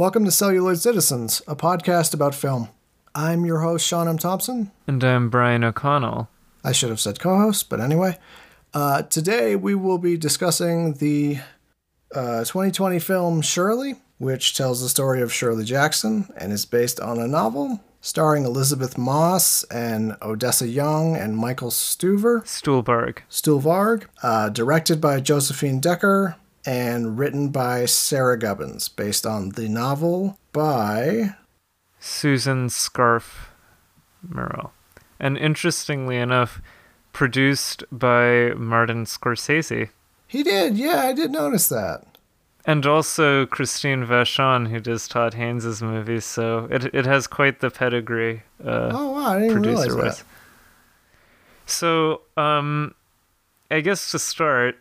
Welcome to Celluloid Citizens, a podcast about film. I'm your host, Sean M. Thompson. And I'm Brian O'Connell. I should have said co-host, but anyway. Today we will be discussing the 2020 film Shirley, which tells the story of Shirley Jackson and is based on a novel starring Elizabeth Moss and Odessa Young and Michael Stuhlbarg, directed by Josephine Decker and written by Sarah Gubbins, based on the novel by Susan Scarfe Murrow. And interestingly enough, produced by Martin Scorsese. He did, yeah, I did notice that. And also Christine Vachon, who does Todd Haynes' movies, so it has quite the pedigree. Oh, wow, I didn't realize that. So, I guess to start,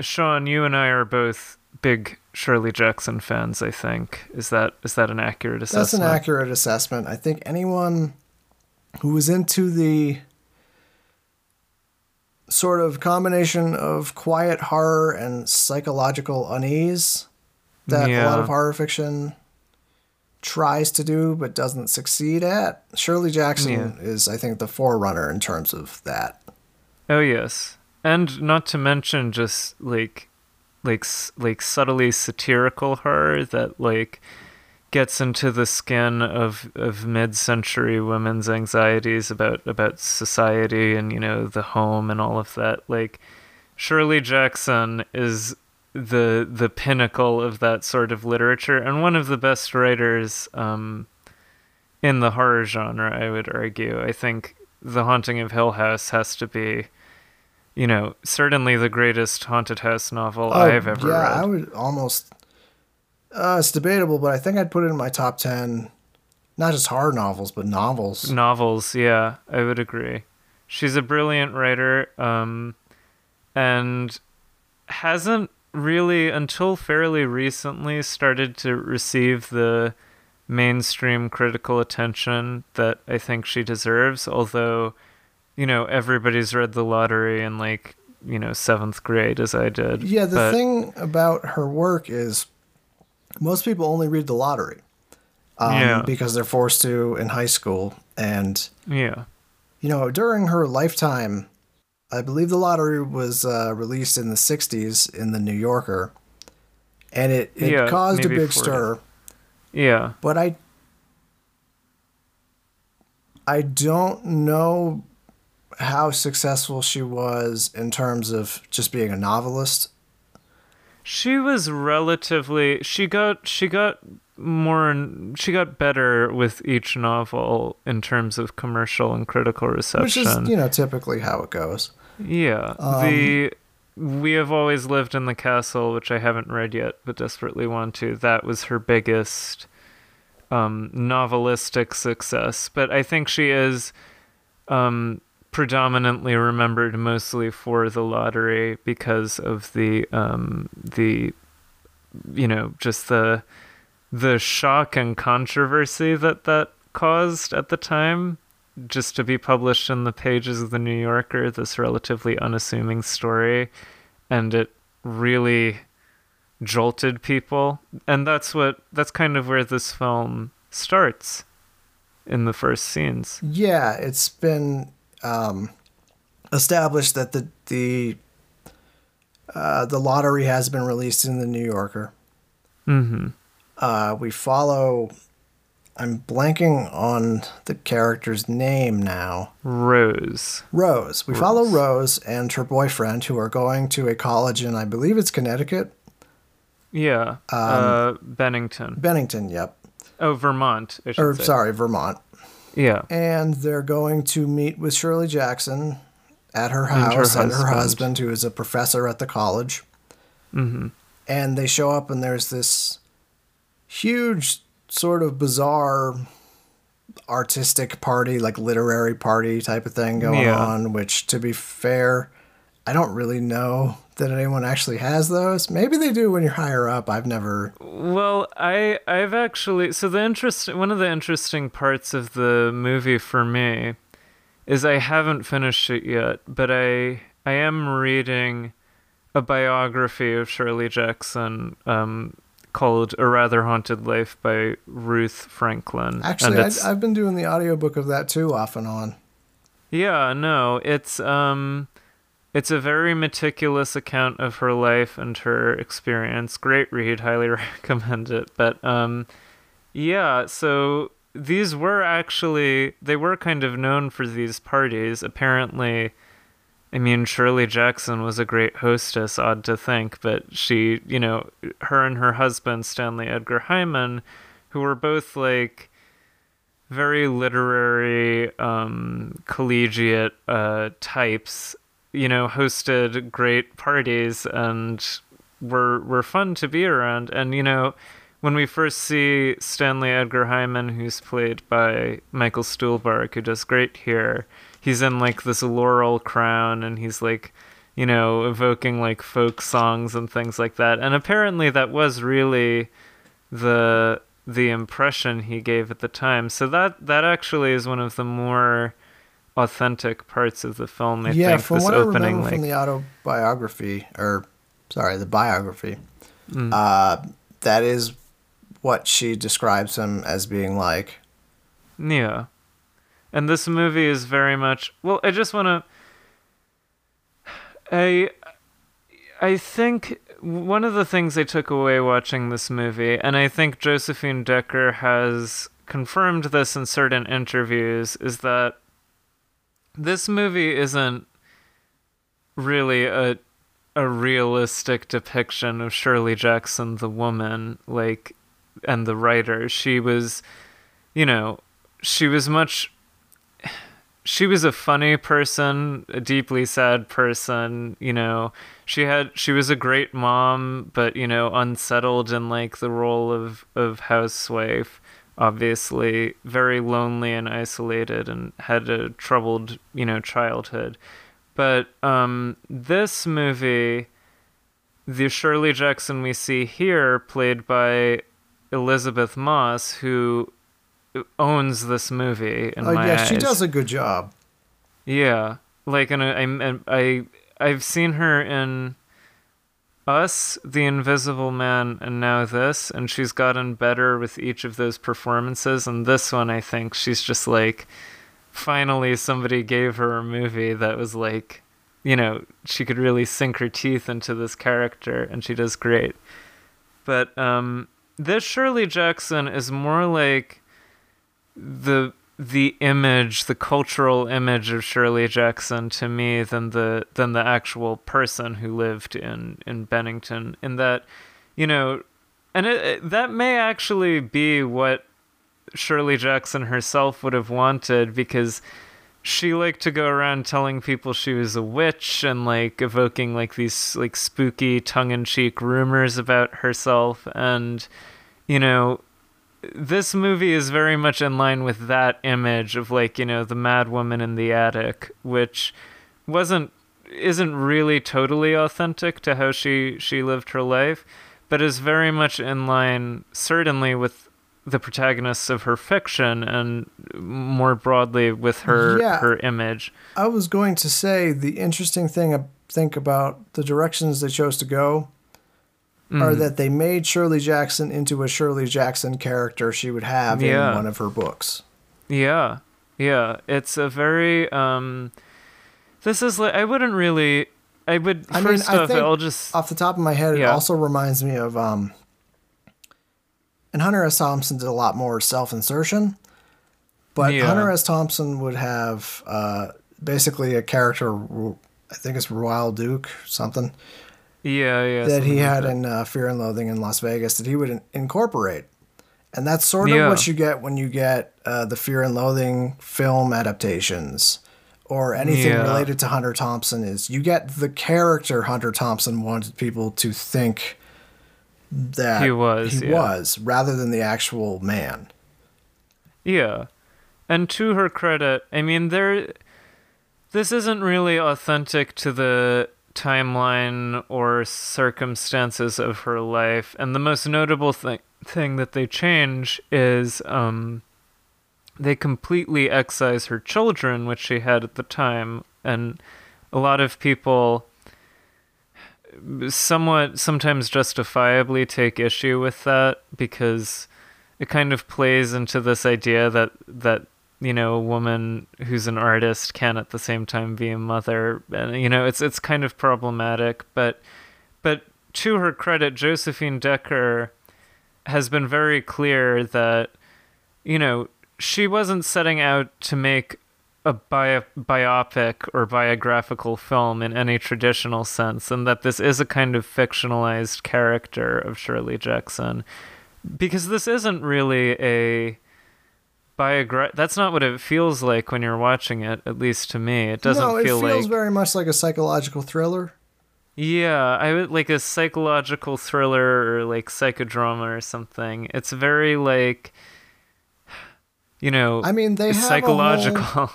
Sean, you and I are both big Shirley Jackson fans, I think. Is that an accurate assessment? That's an accurate assessment. I think anyone who was into the sort of combination of quiet horror and psychological unease that a lot of horror fiction tries to do but doesn't succeed at, Shirley Jackson is, I think, the forerunner in terms of that. Oh, yes. And not to mention just like subtly satirical horror that gets into the skin of mid-century women's anxieties about society and, the home and all of that. Shirley Jackson is the pinnacle of that sort of literature and one of the best writers in the horror genre, I would argue. I think The Haunting of Hill House has to be certainly the greatest haunted house novel I've ever read. Yeah, I would almost... it's debatable, but I think I'd put it in my top 10, not just horror novels, but novels. Novels, yeah, I would agree. She's a brilliant writer, and hasn't really, until fairly recently, started to receive the mainstream critical attention that I think she deserves, although... everybody's read The Lottery in 7th grade as I did. Yeah, the thing about her work is most people only read The Lottery because they're forced to in high school. And, during her lifetime, I believe The Lottery was released in the 60s in The New Yorker. And it caused a big stir. Yeah. But I don't know how successful she was in terms of just being a novelist. She was relatively... She got better with each novel in terms of commercial and critical reception. Which is, typically how it goes. Yeah. We Have Always Lived in the Castle, which I haven't read yet, but desperately want to. That was her biggest novelistic success. But I think she is... predominantly remembered mostly for The Lottery because of the shock and controversy that caused at the time, just to be published in the pages of The New Yorker, this relatively unassuming story, and it really jolted people. And that's kind of where this film starts in the first scenes. Yeah, it's been established that the Lottery has been released in The New Yorker. Mm-hmm. We follow... I'm blanking on the character's name now. Rose. We follow Rose and her boyfriend, who are going to a college in, I believe it's Connecticut. Yeah. Bennington, yep. Oh, Vermont, I should say. Sorry, Vermont. Yeah. And they're going to meet with Shirley Jackson at her house and her husband, who is a professor at the college. Mm-hmm. And they show up, and there's this huge sort of bizarre artistic party, literary party type of thing going on, which, to be fair, I don't really know that anyone actually has those. Maybe they do when you're higher up. I've never... Well, I've actually... So one of the interesting parts of the movie for me is I haven't finished it yet, but I am reading a biography of Shirley Jackson called A Rather Haunted Life by Ruth Franklin. Actually, I've been doing the audiobook of that too, off and on. Yeah, no, it's a very meticulous account of her life and her experience. Great read, highly recommend it. But yeah, so these were actually, they were kind of known for these parties. Apparently, I mean, Shirley Jackson was a great hostess, odd to think, but she, you know, her and her husband, Stanley Edgar Hyman, who were both like very literary, collegiate types, you know, hosted great parties and were fun to be around. And, you know, when we first see Stanley Edgar Hyman, who's played by Michael Stuhlbarg, who does great here, he's in like this laurel crown and he's like, you know, evoking like folk songs and things like that. And apparently that was really the impression he gave at the time. So that actually is one of the more authentic parts of the film. I think from this what opening, I remember from the autobiography, or sorry, the biography, that is what she describes him as being like. Yeah, and this movie is very much. Well, I just want to. I think one of the things I took away watching this movie, and I think Josephine Decker has confirmed this in certain interviews, is that this movie isn't really a realistic depiction of Shirley Jackson, the woman, like, and the writer. She was, you know, she was a funny person, a deeply sad person, you know. She was a great mom, but, you know, unsettled in, like, the role of housewife. Obviously very lonely and isolated and had a troubled, you know, childhood. But this movie, the Shirley Jackson we see here, played by Elizabeth Moss, who owns this movie in my eyes. She does a good job. Yeah. Like, and I've seen her in Us, The Invisible Man, and now this, and she's gotten better with each of those performances. And this one, I think she's just like, finally somebody gave her a movie that was like, you know, she could really sink her teeth into this character, and she does great. But this Shirley Jackson is more like the image, the cultural image of Shirley Jackson to me than the actual person who lived in Bennington, in that, you know, and that may actually be what Shirley Jackson herself would have wanted, because she liked to go around telling people she was a witch and like evoking like these like spooky tongue-in-cheek rumors about herself. And, you know, this movie is very much in line with that image of, like, you know, the mad woman in the attic, which isn't really totally authentic to how she lived her life, but is very much in line, certainly, with the protagonists of her fiction and more broadly with her image. I was going to say, the interesting thing I think about the directions they chose to go are that they made Shirley Jackson into a Shirley Jackson character she would have in one of her books. Yeah, yeah. It's a very... this is like... I wouldn't really... I would... I first mean, off, I think I'll just... Off the top of my head, it also reminds me of... and Hunter S. Thompson did a lot more self-insertion, but Hunter S. Thompson would have basically a character, I think it's Royal Duke, something... Yeah, that he had in Fear and Loathing in Las Vegas, that he would incorporate. And that's sort of what you get when you get the Fear and Loathing film adaptations or anything related to Hunter Thompson, is you get the character Hunter Thompson wanted people to think that he was rather than the actual man. Yeah. And to her credit, I mean, this isn't really authentic to the timeline or circumstances of her life, and the most notable thing that they change is they completely excise her children, which she had at the time. And a lot of people somewhat sometimes justifiably take issue with that, because it kind of plays into this idea that you know, a woman who's an artist can at the same time be a mother, and you know, it's kind of problematic. But to her credit, Josephine Decker has been very clear that, you know, she wasn't setting out to make a biopic or biographical film in any traditional sense, and that this is a kind of fictionalized character of Shirley Jackson, because this isn't really a that's not what it feels like when you're watching it, at least to me. It doesn't feel like... No, it feels very much like a psychological thriller. Yeah, I would like a psychological thriller or like psychodrama or something. It's very like, you know, I mean, they have psychological.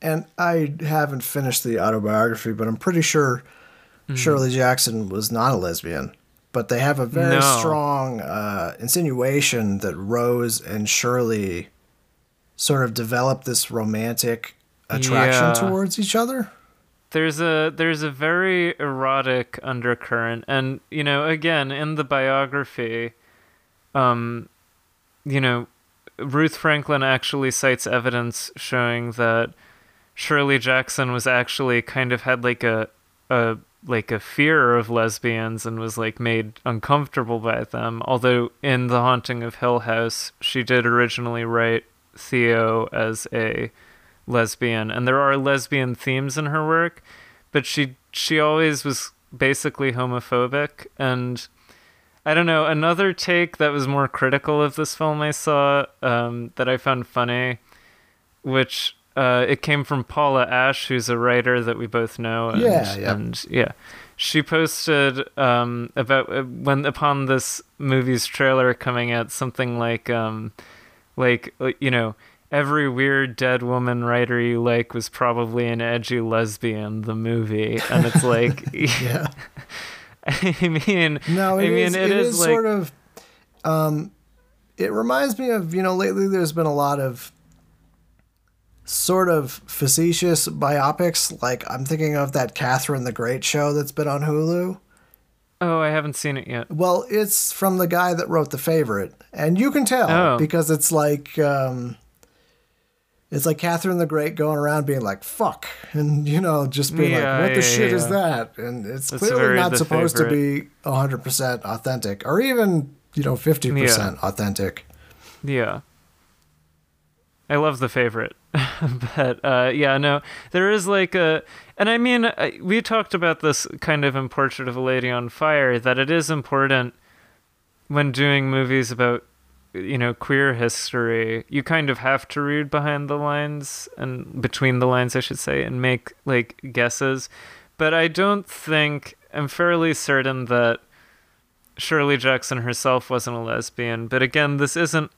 And I haven't finished the autobiography, but I'm pretty sure Shirley Jackson was not a lesbian. But they have a very strong insinuation that Rose and Shirley sort of develop this romantic attraction towards each other. There's a very erotic undercurrent, and you know, again, in the biography, you know, Ruth Franklin actually cites evidence showing that Shirley Jackson was actually kind of had like a fear of lesbians and was like made uncomfortable by them. Although in The Haunting of Hill House, she did originally write Theo as a lesbian, and there are lesbian themes in her work, but she always was basically homophobic. And I don't know, another take that was more critical of this film I saw, that I found funny, which it came from Paula Ash, who's a writer that we both know. And, she posted about when upon this movie's trailer coming out, something like, you know, every weird dead woman writer you like was probably an edgy lesbian, the movie. And it's like, yeah. I mean, it is like, sort of, it reminds me of, you know, lately there's been a lot of sort of facetious biopics. Like, I'm thinking of that Catherine the Great show that's been on Hulu. Oh, I haven't seen it yet. Well, it's from the guy that wrote The Favorite, and you can tell because it's like Catherine the Great going around being like, fuck. And, you know, just being like, what the shit is that? And it's clearly not supposed to be 100% authentic, or even, you know, 50% authentic. Yeah. I love The Favorite. But, there is like a... And I mean, we talked about this kind of in Portrait of a Lady on Fire, that it is important when doing movies about, you know, queer history, you kind of have to read behind the lines, and between the lines, I should say, and make like guesses. But I'm fairly certain that Shirley Jackson herself wasn't a lesbian. But again, this isn't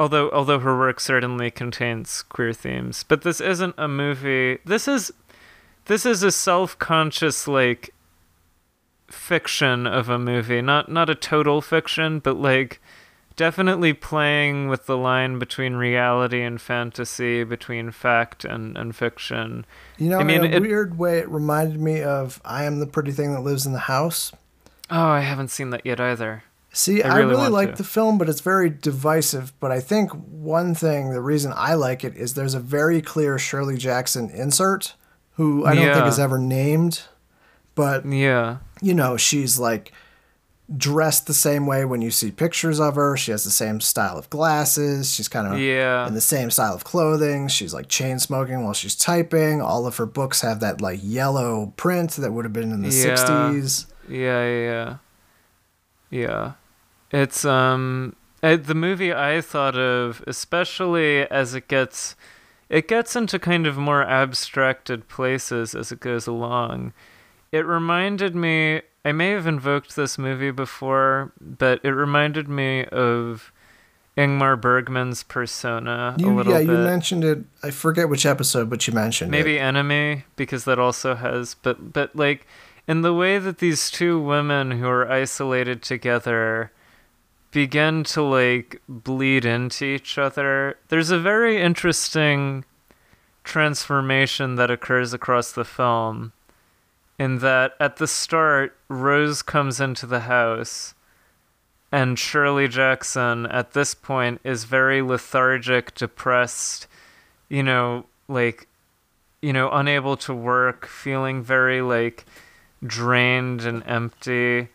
although her work certainly contains queer themes, but this isn't a movie. This is a self-conscious, like, fiction of a movie, not a total fiction, but like definitely playing with the line between reality and fantasy, between fact and fiction. You know, I mean, in a weird way, it reminded me of I Am the Pretty Thing That Lives in the House. Oh, I haven't seen that yet either. See, I really like the film, but it's very divisive. But I think the reason I like it is there's a very clear Shirley Jackson insert, who I don't think is ever named. But, you know, she's like dressed the same way when you see pictures of her. She has the same style of glasses. She's kind of in the same style of clothing. She's like chain smoking while she's typing. All of her books have that like yellow print that would have been in the 60s. Yeah. It's the movie I thought of, especially as it gets into kind of more abstracted places as it goes along. It reminded me, I may have invoked this movie before, but it reminded me of Ingmar Bergman's Persona a little bit. Yeah, you mentioned it. I forget which episode, but you mentioned it. Maybe Enemy, because that also has, but like in the way that these two women who are isolated together begin to like bleed into each other, there's a very interesting transformation that occurs across the film. in that at the start, Rose comes into the house, and Shirley Jackson at this point is very lethargic, depressed, unable to work, feeling very drained and empty.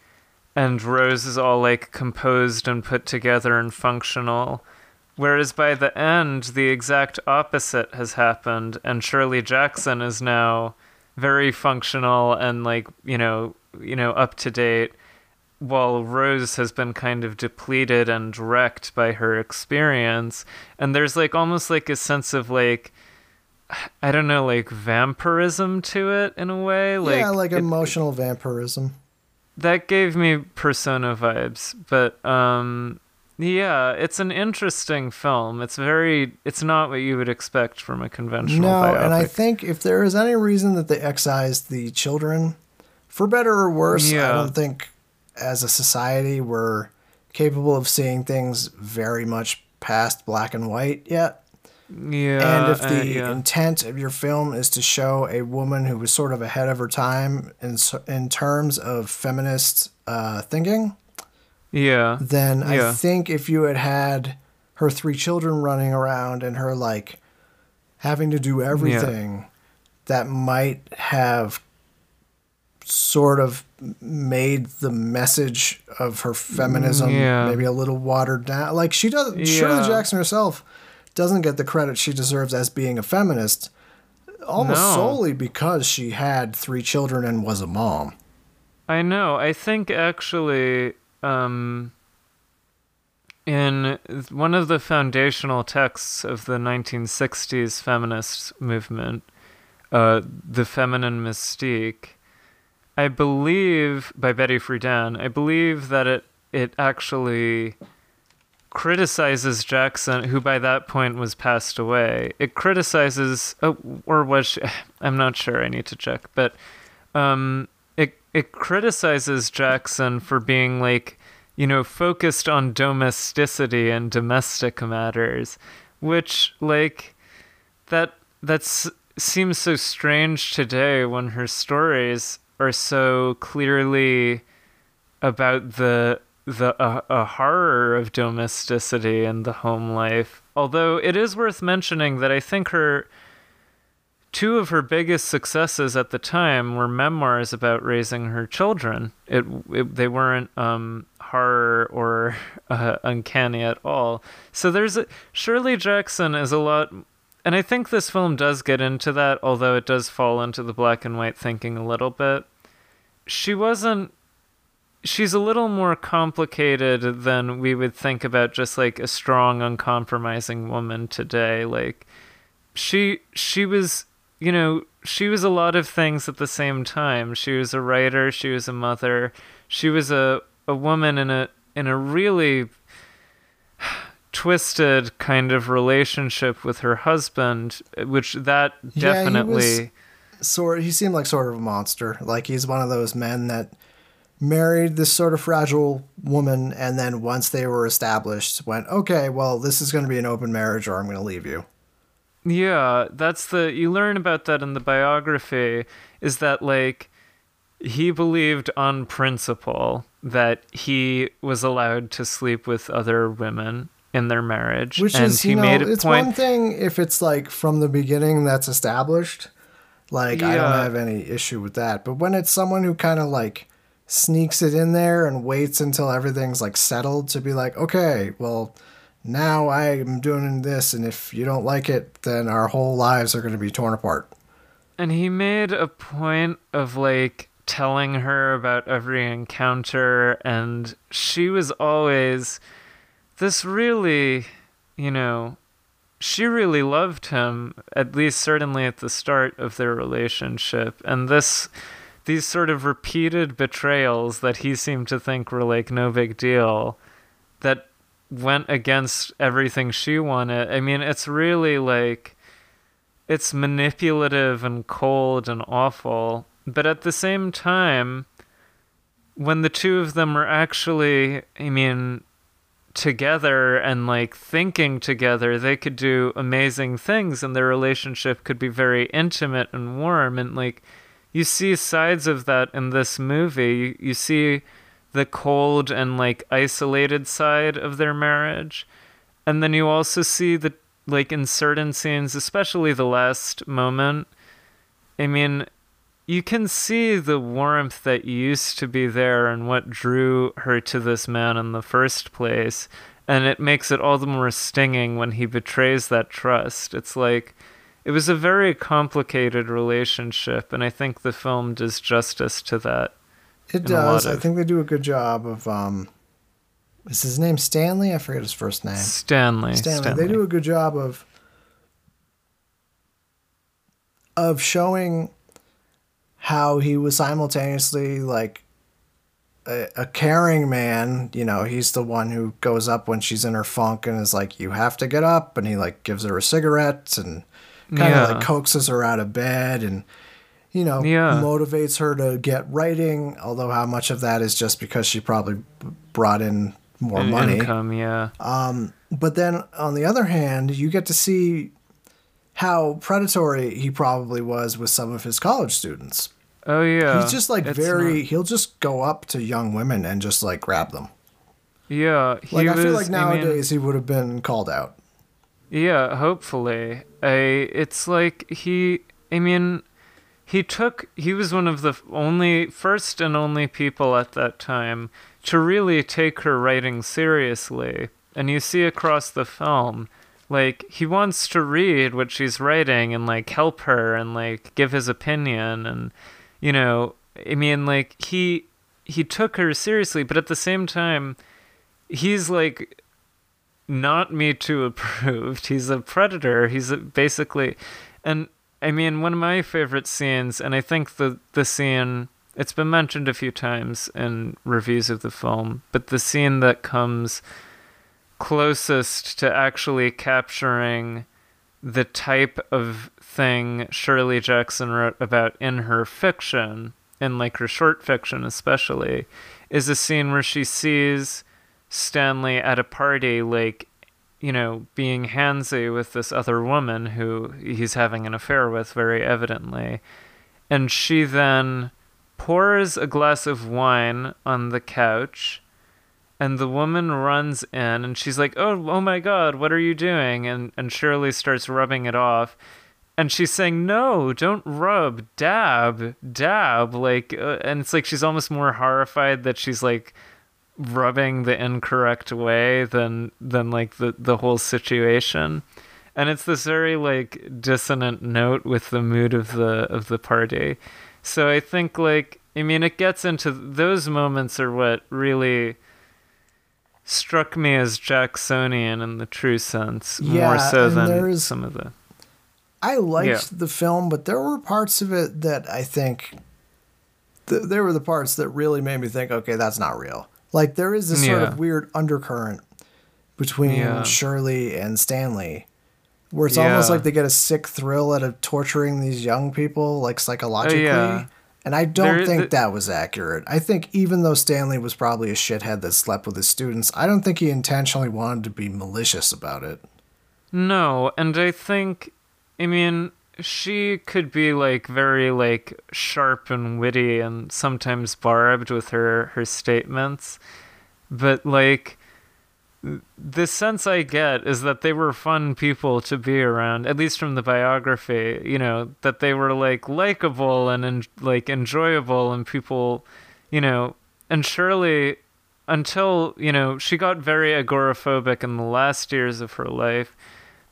And Rose is all composed and put together and functional. Whereas by the end, the exact opposite has happened. And Shirley Jackson is now very functional and up to date, while Rose has been kind of depleted and wrecked by her experience. And there's almost a sense of vampirism to it in a way. Emotional vampirism. That gave me Persona vibes, but it's an interesting film. It's not what you would expect from a conventional biopic. No, and I think if there is any reason that they excised the children, for better or worse, yeah. I don't think as a society we're capable of seeing things very much past black and white yet. Yeah, and if the intent of your film is to show a woman who was sort of ahead of her time in terms of feminist thinking, I think if you had her three children running around and her having to do everything, that might have sort of made the message of her feminism maybe a little watered down. She does. Yeah. Shirley Jackson herself doesn't get the credit she deserves as being a feminist, solely because she had three children and was a mom. I know. I think actually in one of the foundational texts of the 1960s feminist movement, The Feminine Mystique, I believe, by Betty Friedan, I believe that it actually criticizes Jackson, who by that point was passed away. It criticizes, or was she? I'm not sure, I need to check, but it criticizes Jackson for being focused on domesticity and domestic matters, which that seems so strange today when her stories are so clearly about the horror of domesticity and the home life. Although it is worth mentioning that I think two of her biggest successes at the time were memoirs about raising her children. They weren't horror or uncanny at all. So Shirley Jackson is a lot, and I think this film does get into that, although it does fall into the black and white thinking a little bit. She's a little more complicated than we would think about just a strong, uncompromising woman today. She was, she was a lot of things at the same time. She was a writer. She was a mother. She was a woman in a really twisted kind of relationship with her husband, which that definitely... he seemed sort of a monster. He's one of those men that married this sort of fragile woman, and then once they were established, went, okay, well, this is going to be an open marriage or I'm going to leave you. Yeah, you learn about that in the biography, is that, he believed on principle that he was allowed to sleep with other women in their marriage. Which and is, he made a it's point... one thing if it's, from the beginning that's established. I don't have any issue with that. But when it's someone who kind of, sneaks it in there and waits until everything's settled to be okay, well, now I'm doing this, and if you don't like it, then our whole lives are going to be torn apart. And he made a point of telling her about every encounter, and she was always this really, she really loved him, at least certainly at the start of their relationship, and these sort of repeated betrayals that he seemed to think were no big deal, that went against everything she wanted. I mean, it's really it's manipulative and cold and awful. But at the same time, when the two of them were actually, together and thinking together, they could do amazing things and their relationship could be very intimate and warm and you see sides of that in this movie. You see the cold and like isolated side of their marriage. And then you also see the, like, in certain scenes, especially the last moment, I mean, you can see the warmth that used to be there and what drew her to this man in the first place. And it makes it all the more stinging when he betrays that trust. It's like, it was a very complicated relationship, and I think the film does justice to that. It does. I think they do a good job of, is his name Stanley? I forget his first name. Stanley. They do a good job of showing how he was simultaneously like a caring man. You know, he's the one who goes up when she's in her funk and is like, you have to get up. And he like gives her a cigarette and kind of like coaxes her out of bed and, you know, motivates her to get writing. Although how much of that is just because she probably brought in more money. Income, yeah. But then on the other hand, you get to see how predatory he probably was with some of his college students. Oh yeah. He's just like he'll just go up to young women and just like grab them. Yeah. Like I feel like nowadays he would have been called out. Yeah, hopefully. It's like he was one of the first and only people at that time to really take her writing seriously. And you see across the film, like, he wants to read what she's writing and, like, help her and, like, give his opinion. And, you know, I mean, like, he took her seriously, but at the same time, he's, like, not Me Too approved. He's a predator. He's basically... And, I mean, one of my favorite scenes, and I think the scene... It's been mentioned a few times in reviews of the film, but the scene that comes closest to actually capturing the type of thing Shirley Jackson wrote about in her fiction, in like her short fiction especially, is a scene where she sees Stanley at a party, like, you know, being handsy with this other woman who he's having an affair with very evidently. And she then pours a glass of wine on the couch, and the woman runs in and she's like, oh my God, what are you doing? And Shirley starts rubbing it off, and she's saying, no, don't rub, dab, like, and it's like she's almost more horrified that she's like rubbing the incorrect way than like the whole situation. And it's this very like dissonant note with the mood of the party. So I think, like, I mean, it gets into those moments are what really struck me as Jacksonian in the true sense, more so than some of the... I liked the film, but there were parts of it that I think... There were the parts that really made me think, okay, that's not real. Like, there is this sort of weird undercurrent between Shirley and Stanley, where it's almost like they get a sick thrill out of torturing these young people, like, psychologically. And I don't think that was accurate. I think even though Stanley was probably a shithead that slept with his students, I don't think he intentionally wanted to be malicious about it. No, and I think, I mean, she could be, like, very, like, sharp and witty and sometimes barbed with her statements. But, like... The sense I get is that they were fun people to be around, at least from the biography, you know, that they were like likable and like enjoyable, and people, you know, and Shirley, until, you know, she got very agoraphobic in the last years of her life,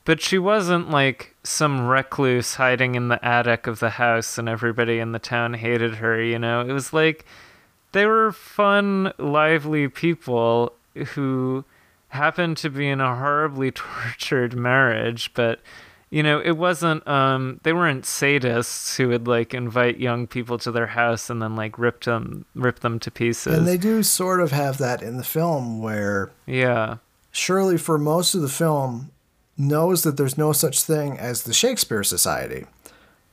but she wasn't like some recluse hiding in the attic of the house and everybody in the town hated her, you know. It was like they were fun, lively people who... happened to be in a horribly tortured marriage, but, you know, it wasn't, they weren't sadists who would, like, invite young people to their house and then, like, rip them to pieces. And they do sort of have that in the film where... Yeah. Shirley, for most of the film, knows that there's no such thing as the Shakespeare Society.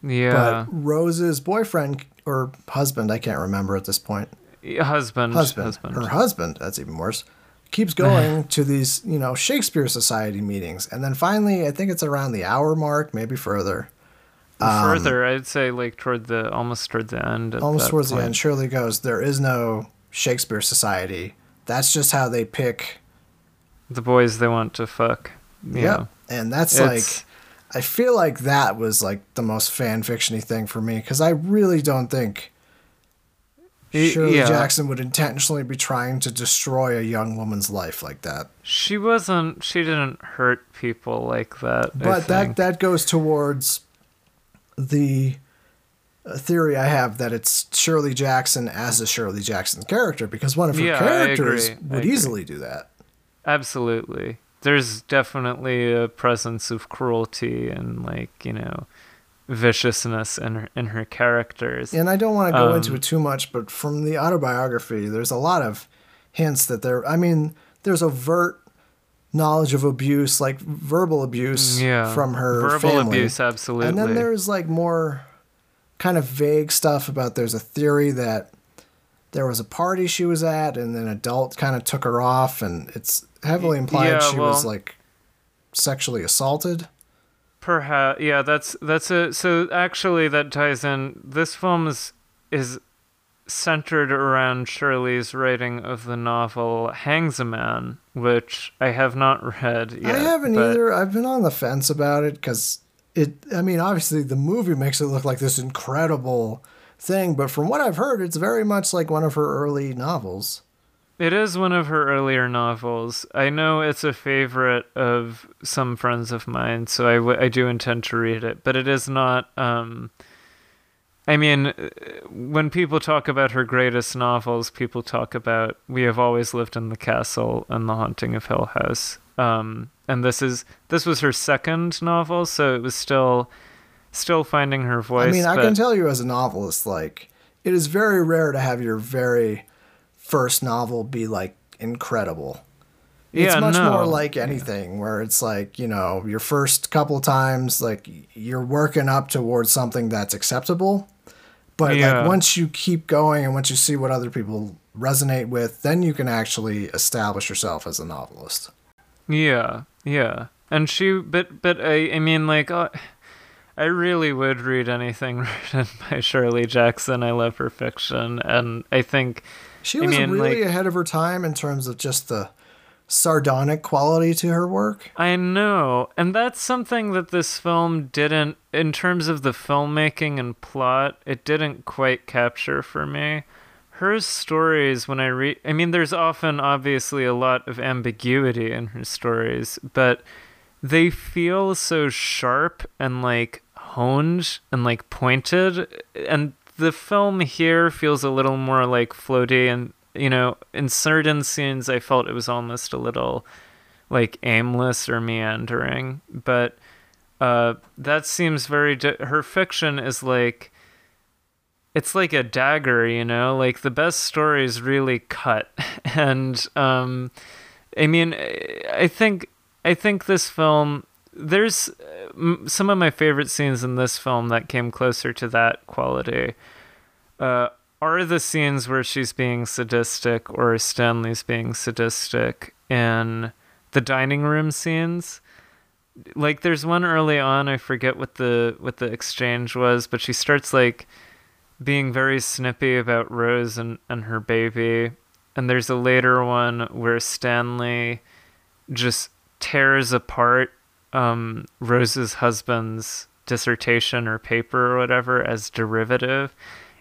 Yeah. But Rose's boyfriend, or husband, I can't remember at this point. Husband. Her husband, that's even worse. Keeps going to these, you know, Shakespeare Society meetings. And then finally, I think it's around the hour mark, maybe further. Further, I'd say like towards the end. Shirley goes, there is no Shakespeare Society. That's just how they pick the boys they want to fuck. Yeah. And that's like, I feel like that was like the most fan fiction-y thing for me, because I really don't think Shirley Jackson would intentionally be trying to destroy a young woman's life like that. She didn't hurt people like that. But that goes towards the theory I have that it's Shirley Jackson as a Shirley Jackson character, because one of her characters would easily do that. Absolutely. There's definitely a presence of cruelty and, like, you know, viciousness in her characters. And I don't want to go into it too much, but from the autobiography, there's a lot of hints that there's overt knowledge of abuse, like verbal abuse from her family. Verbal abuse, absolutely. And then there's, like, more kind of vague stuff about there's a theory that there was a party she was at and an adult kind of took her off, and it's heavily implied she was like sexually assaulted. Perhaps. Yeah, that's it. So actually that ties in. This film is centered around Shirley's writing of the novel Hangs a Man, which I have not read yet. I haven't either. I've been on the fence about it because obviously the movie makes it look like this incredible thing, but from what I've heard, it's very much like one of her early novels. It is one of her earlier novels. I know it's a favorite of some friends of mine, so I do intend to read it. But it is not... when people talk about her greatest novels, people talk about We Have Always Lived in the Castle and The Haunting of Hill House. And this was her second novel, so it was still finding her voice. I can tell you as a novelist, like, it is very rare to have your very first novel be like incredible. It's more like anything where it's like, you know, your first couple times, like, you're working up towards something that's acceptable, but like once you keep going and once you see what other people resonate with, then you can actually establish yourself as a novelist. And I really would read anything written by Shirley Jackson. I love her fiction, and I think she was really ahead of her time in terms of just the sardonic quality to her work. I know. And that's something that this film didn't, in terms of the filmmaking and plot, it didn't quite capture for me. Her stories, when I read... there's often, obviously, a lot of ambiguity in her stories, but they feel so sharp and, like, honed and, like, pointed, and the film here feels a little more like floaty, and, you know, in certain scenes I felt it was almost a little like aimless or meandering, but that seems very her fiction is like, it's like a dagger, you know, like the best stories really cut. And I think this film, there's some of my favorite scenes in this film that came closer to that quality are the scenes where she's being sadistic or Stanley's being sadistic in the dining room scenes. Like there's one early on, I forget what the exchange was, but she starts like being very snippy about Rose and her baby. And there's a later one where Stanley just tears apart Rose's husband's dissertation or paper or whatever as derivative.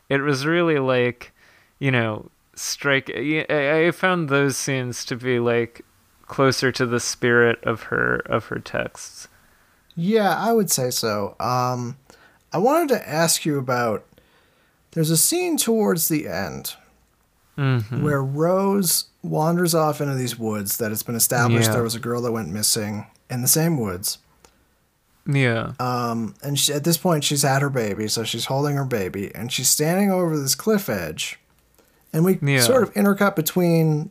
It was really like, you know, I found those scenes to be like closer to the spirit of her texts. Yeah, I would say so. I wanted to ask you about, there's a scene towards the end where Rose wanders off into these woods that it's been established there was a girl that went missing in the same woods. Yeah. And she, at this point, she's had her baby, so she's holding her baby, and she's standing over this cliff edge. And we sort of intercut between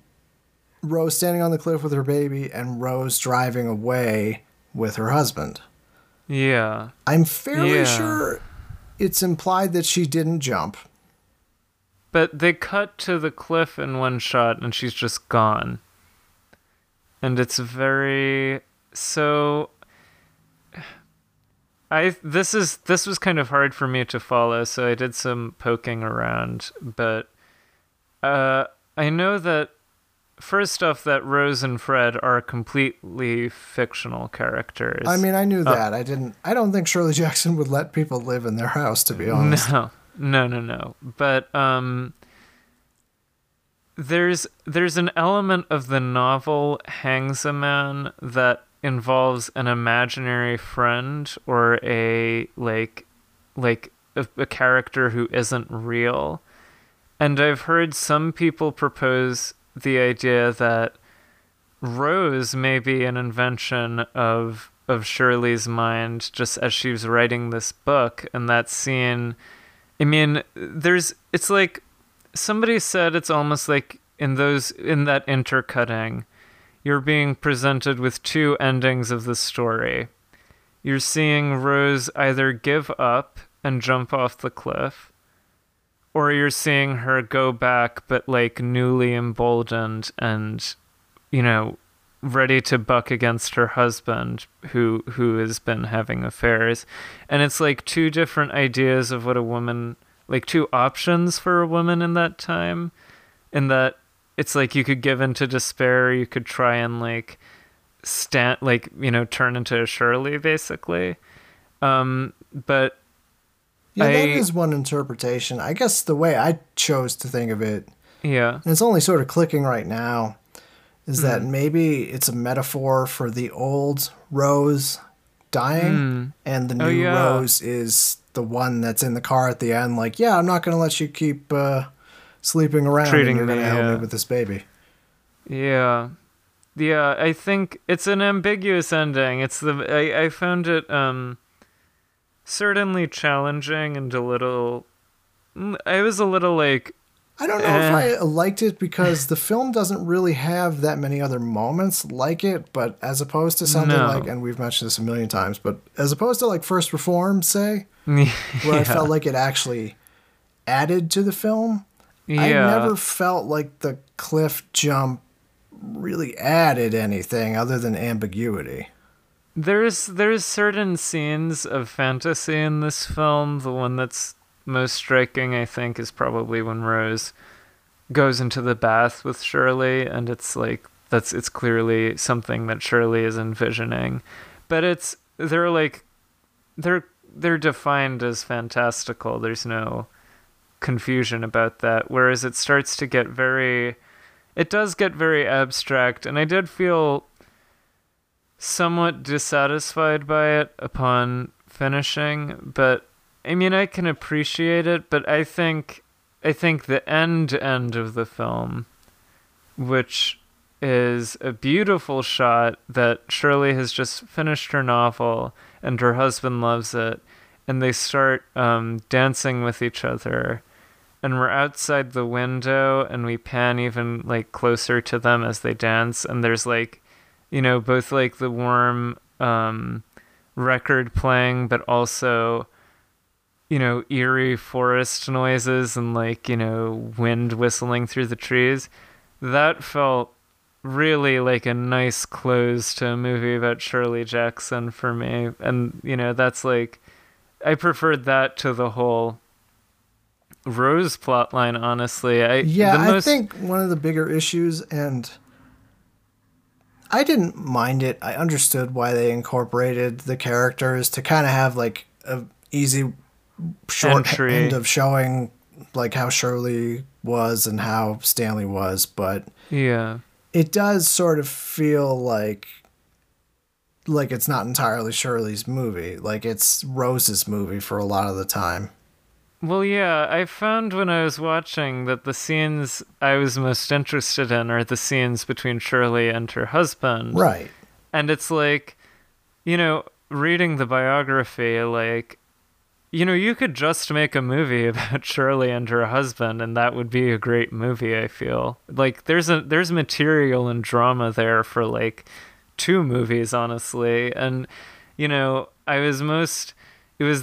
Rose standing on the cliff with her baby and Rose driving away with her husband. Yeah. I'm fairly sure it's implied that she didn't jump. But they cut to the cliff in one shot, and she's just gone. And it's very... So This was kind of hard for me to follow, so I did some poking around, but I know that first off that Rose and Fred are completely fictional characters. I mean, I knew that. I don't think Shirley Jackson would let people live in their house, to be honest. No. But there's an element of the novel Hangs a Man that involves an imaginary friend or a character who isn't real. And I've heard some people propose the idea that Rose may be an invention of Shirley's mind just as she was writing this book, and that scene, I mean, it's like somebody said it's almost like in that intercutting, you're being presented with two endings of the story. You're seeing Rose either give up and jump off the cliff, or you're seeing her go back, but like newly emboldened and, you know, ready to buck against her husband who has been having affairs. And it's like two different ideas of what a woman, like two options for a woman in that time. In that it's like you could give into despair, you could try and like stand, like, you know, turn into a Shirley basically. But yeah, that is one interpretation. I guess the way I chose to think of it, yeah, and it's only sort of clicking right now, is that maybe it's a metaphor for the old Rose dying, and the new Rose is the one that's in the car at the end, like, yeah, I'm not going to let you keep sleeping around. Treating and you're going to help me with this baby. Yeah. Yeah, I think it's an ambiguous ending. It's I found it... certainly challenging and I was a little like... I don't know if I liked it because the film doesn't really have that many other moments like it, but as opposed to something like, and we've mentioned this a million times, but as opposed to like First Reformed, say, where I felt like it actually added to the film, I never felt like the cliff jump really added anything other than ambiguity. There's certain scenes of fantasy in this film. The one that's most striking, I think, is probably when Rose goes into the bath with Shirley, and it's like it's clearly something that Shirley is envisioning. But they're defined as fantastical. There's no confusion about that. Whereas it starts to get very abstract, and I did feel somewhat dissatisfied by it upon finishing, but I mean, I can appreciate it, but I think the end of the film, which is a beautiful shot that Shirley has just finished her novel and her husband loves it, and they start dancing with each other, and we're outside the window and we pan even like closer to them as they dance, and there's like, you know, both like the warm record playing, but also, you know, eerie forest noises and like, you know, wind whistling through the trees. That felt really like a nice close to a movie about Shirley Jackson for me. And, you know, that's like, I preferred that to the whole Rose plotline, honestly. I think one of the bigger issues, and I didn't mind it. I understood why they incorporated the characters to kind of have like a easy short end of showing like how Shirley was and how Stanley was, but yeah, it does sort of feel like it's not entirely Shirley's movie. Like it's Rose's movie for a lot of the time. Well, yeah, I found when I was watching that the scenes I was most interested in are the scenes between Shirley and her husband. Right. And it's like, you know, reading the biography, like, you know, you could just make a movie about Shirley and her husband, and that would be a great movie, I feel. Like, there's material and drama there for, like, two movies, honestly. And, you know, it was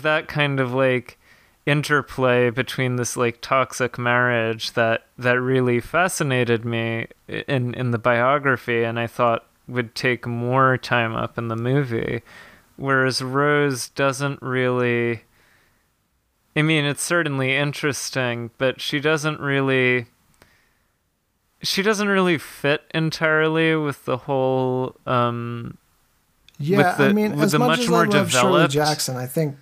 that kind of, like, interplay between this like toxic marriage that really fascinated me in the biography, and I thought would take more time up in the movie, Whereas Rose doesn't really... I mean, it's certainly interesting, but she doesn't really fit entirely with the whole... with the much more developed Shirley Jackson, I think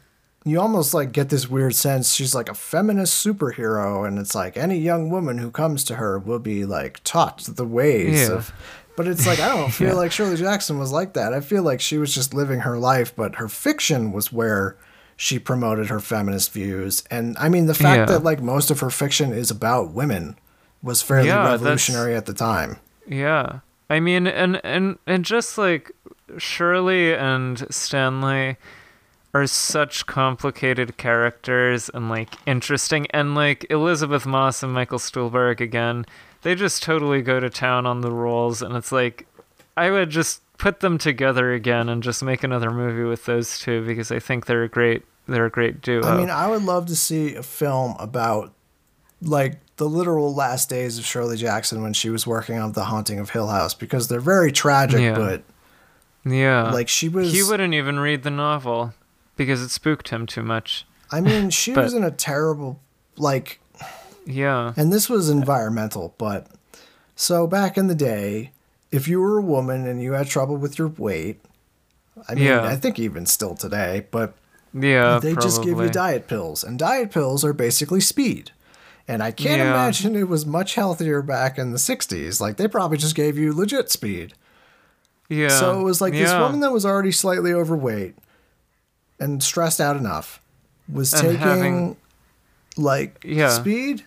you almost like get this weird sense she's like a feminist superhero, and it's like any young woman who comes to her will be like taught the ways of. But it's like, I don't feel like Shirley Jackson was like that. I feel like she was just living her life, but her fiction was where she promoted her feminist views. And I mean, the fact that like most of her fiction is about women was fairly revolutionary at the time. Yeah. I mean, and just like Shirley and Stanley are such complicated characters and like interesting, and like Elizabeth Moss and Michael Stuhlbarg again, they just totally go to town on the roles, and it's like I would just put them together again and just make another movie with those two, because I think they're a great duo. I mean, I would love to see a film about like the literal last days of Shirley Jackson when she was working on The Haunting of Hill House, because they're very tragic, but yeah, like she was. He wouldn't even read the novel because it spooked him too much. I mean, she was in a terrible, like. Yeah. And this was environmental, but so back in the day, if you were a woman and you had trouble with your weight, I mean, I think even still today, but they just give you diet pills, and diet pills are basically speed. And I can't imagine it was much healthier back in the 60s. Like they probably just gave you legit speed. Yeah. So it was like this woman that was already slightly overweight and stressed out enough was and taking speed,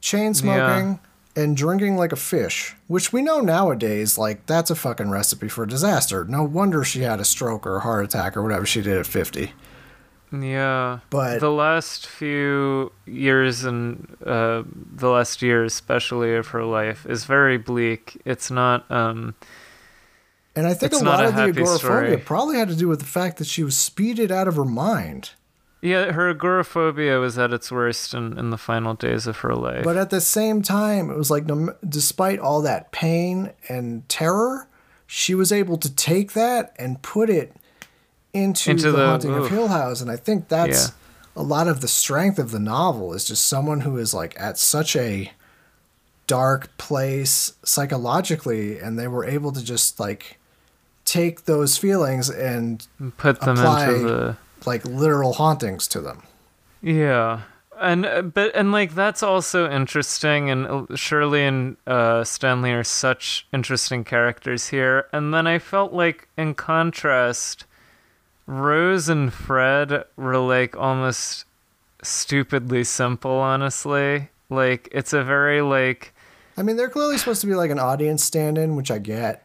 chain smoking, and drinking like a fish, which we know nowadays, like that's a fucking recipe for disaster. No wonder she had a stroke or a heart attack or whatever she did at 50. Yeah. But the last few years and the last year especially of her life is very bleak. It's not... And I think it's a lot of the agoraphobia probably had to do with the fact that she was speeded out of her mind. Yeah, her agoraphobia was at its worst in the final days of her life. But at the same time, it was like, despite all that pain and terror, she was able to take that and put it into the Haunting of Hill House. And I think that's a lot of the strength of the novel, is just someone who is like at such a dark place psychologically, and they were able to just like... take those feelings and put them into the like literal hauntings to them. Yeah. And like that's also interesting, and Shirley and Stanley are such interesting characters here. And then I felt like in contrast, Rose and Fred were like almost stupidly simple, honestly. Like it's a very like, I mean, they're clearly supposed to be like an audience stand-in, which I get.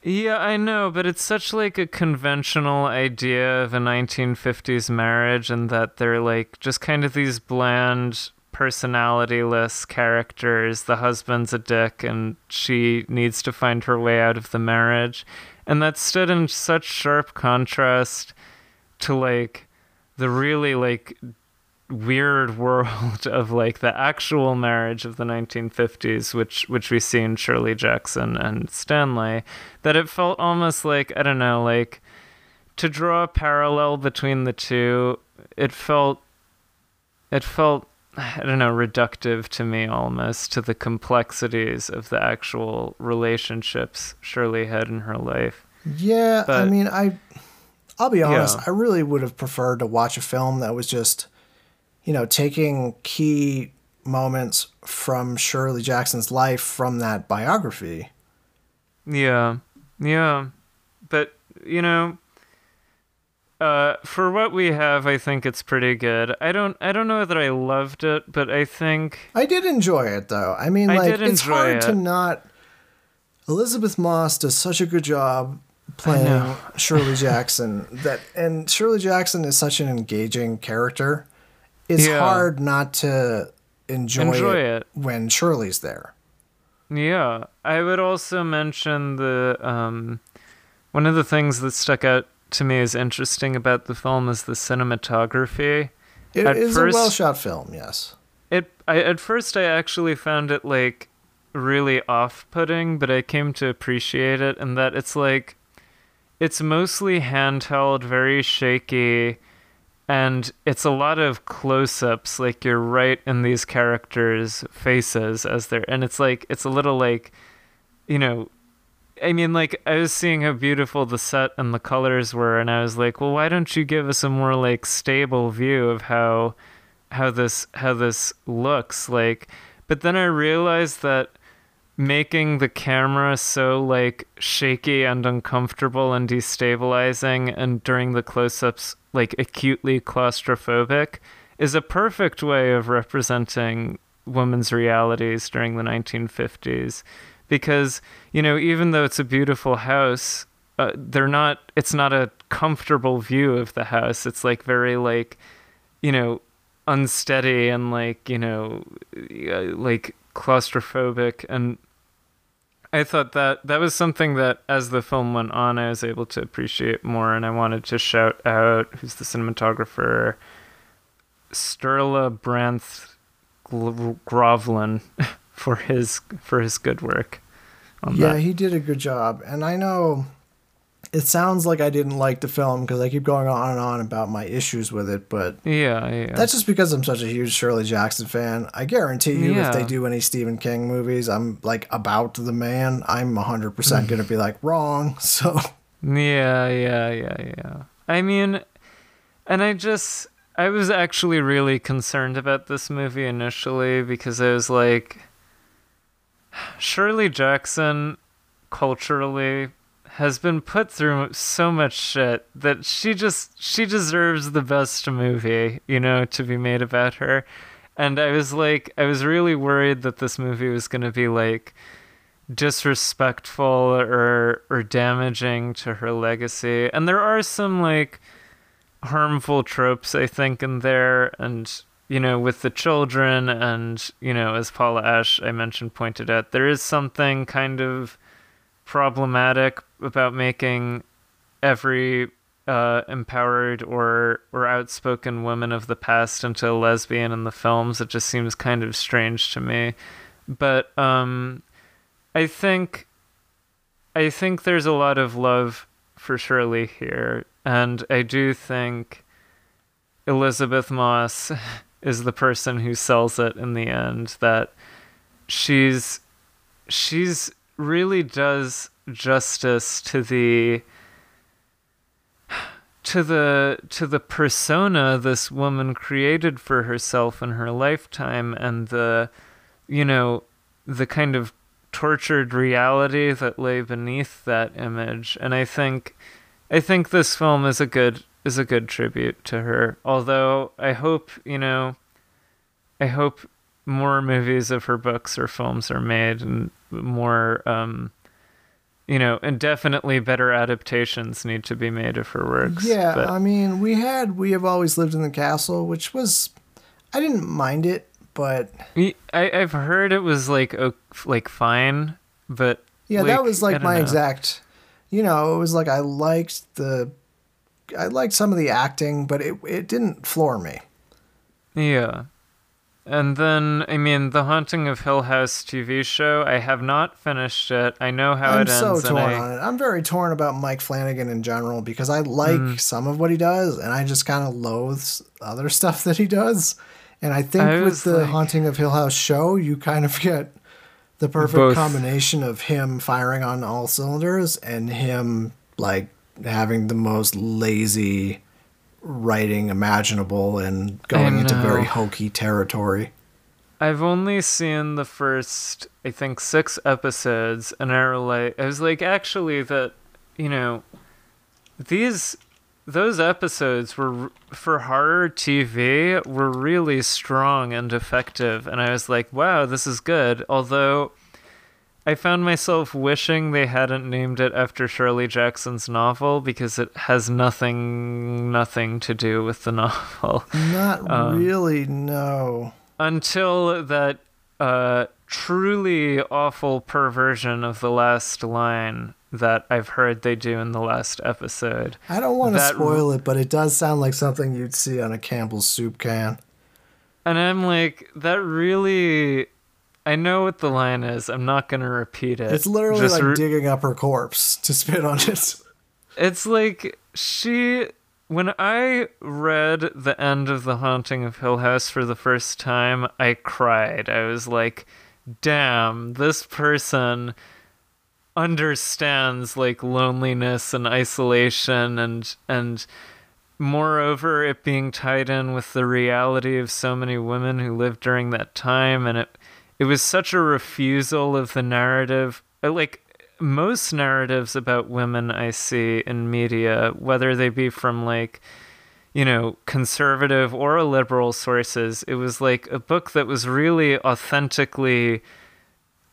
Yeah, I know, but it's such like a conventional idea of a 1950s marriage, and that they're like just kind of these bland, personality-less characters. The husband's a dick, and she needs to find her way out of the marriage. And that stood in such sharp contrast to like the really like weird world of like the actual marriage of the 1950s, which we see in Shirley Jackson and Stanley, that it felt almost like, I don't know, like to draw a parallel between the two, it felt I don't know, reductive to me almost, to the complexities of the actual relationships Shirley had in her life. Yeah, but, I mean, I'll be honest, I really would have preferred to watch a film that was just, you know, taking key moments from Shirley Jackson's life from that biography. Yeah. Yeah. But, you know, for what we have, I think it's pretty good. I don't know that I loved it, but I think I did enjoy it though. I mean, like it's hard to not. Elizabeth Moss does such a good job playing Shirley Jackson and Shirley Jackson is such an engaging character. It's hard not to enjoy it when Shirley's there. Yeah. I would also mention the one of the things that stuck out to me as interesting about the film is the cinematography. It is a well-shot film, yes. At first I actually found it like really off-putting, but I came to appreciate it, and that it's like It's mostly handheld, very shaky, and it's a lot of close-ups, like you're right in these characters' faces as they're, and it's like, it's a little like, you know, I mean, like, I was seeing how beautiful the set and the colors were, and I was like, well, why don't you give us a more, like, stable view of how this looks like? But then I realized that making the camera so, like, shaky and uncomfortable and destabilizing, and during the close-ups, like, acutely claustrophobic, is a perfect way of representing women's realities during the 1950s. Because, you know, even though it's a beautiful house, it's not a comfortable view of the house. It's, like, very, like, you know, unsteady and, like, you know, like, claustrophobic. And I thought that was something that, as the film went on, I was able to appreciate more. And I wanted to shout out, who's the cinematographer, Sturla Brandt Grovlin, for his good work on that. Yeah, he did a good job. And I know it sounds like I didn't like the film because I keep going on and on about my issues with it, but yeah. That's just because I'm such a huge Shirley Jackson fan. I guarantee you, if they do any Stephen King movies, I'm like, about the man, I'm 100% going to be like, wrong. So yeah. I mean, and I was actually really concerned about this movie initially because I was like, Shirley Jackson culturally has been put through so much shit that she deserves the best movie, you know, to be made about her. And I was like, I was really worried that this movie was going to be like disrespectful or damaging to her legacy. And there are some like harmful tropes, I think, in there, and you know, with the children, and, you know, as Paula Ash, I mentioned, pointed out, there is something kind of problematic about making every empowered or outspoken woman of the past into a lesbian in the films. It just seems kind of strange to me. But I think there's a lot of love for Shirley here, and I do think Elizabeth Moss is the person who sells it in the end, that she's really does justice to the persona this woman created for herself in her lifetime, and the, you know, the kind of tortured reality that lay beneath that image. And I think this film is a good tribute to her. Although I hope more movies of her books or films are made, and more, you know, and definitely better adaptations need to be made of her works. Yeah, but I mean, we have always lived in the castle, which was, I didn't mind it, but I've heard it was like fine, but yeah, like, that was like my exact, you know, it was like I liked some of the acting, but it didn't floor me. Yeah. And then, I mean, The Haunting of Hill House TV show, I have not finished it. I know how it ends. I'm so torn on it. I'm very torn about Mike Flanagan in general, because I like some of what he does, and I just kind of loathe other stuff that he does. And I think with The Haunting of Hill House show, you kind of get the perfect combination of him firing on all cylinders and him, like, having the most lazy writing imaginable and going into very hokey territory. I've only seen the first, I think, 6 episodes, and I was like, actually, that, you know, those episodes were, for horror TV, were really strong and effective, and I was like, wow, this is good. Although I found myself wishing they hadn't named it after Shirley Jackson's novel, because it has nothing to do with the novel. Not really, no. Until that truly awful perversion of the last line that I've heard they do in the last episode. I don't want to spoil it, but it does sound like something you'd see on a Campbell's soup can. And I'm like, that really, I know what the line is. I'm not going to repeat it. It's literally like digging up her corpse to spit on it. It's like when I read the end of The Haunting of Hill House for the first time, I cried. I was like, damn, this person understands like loneliness and isolation, and moreover it being tied in with the reality of so many women who lived during that time. And it was such a refusal of the narrative. Like most narratives about women I see in media, whether they be from like, you know, conservative or liberal sources, it was like a book that was really authentically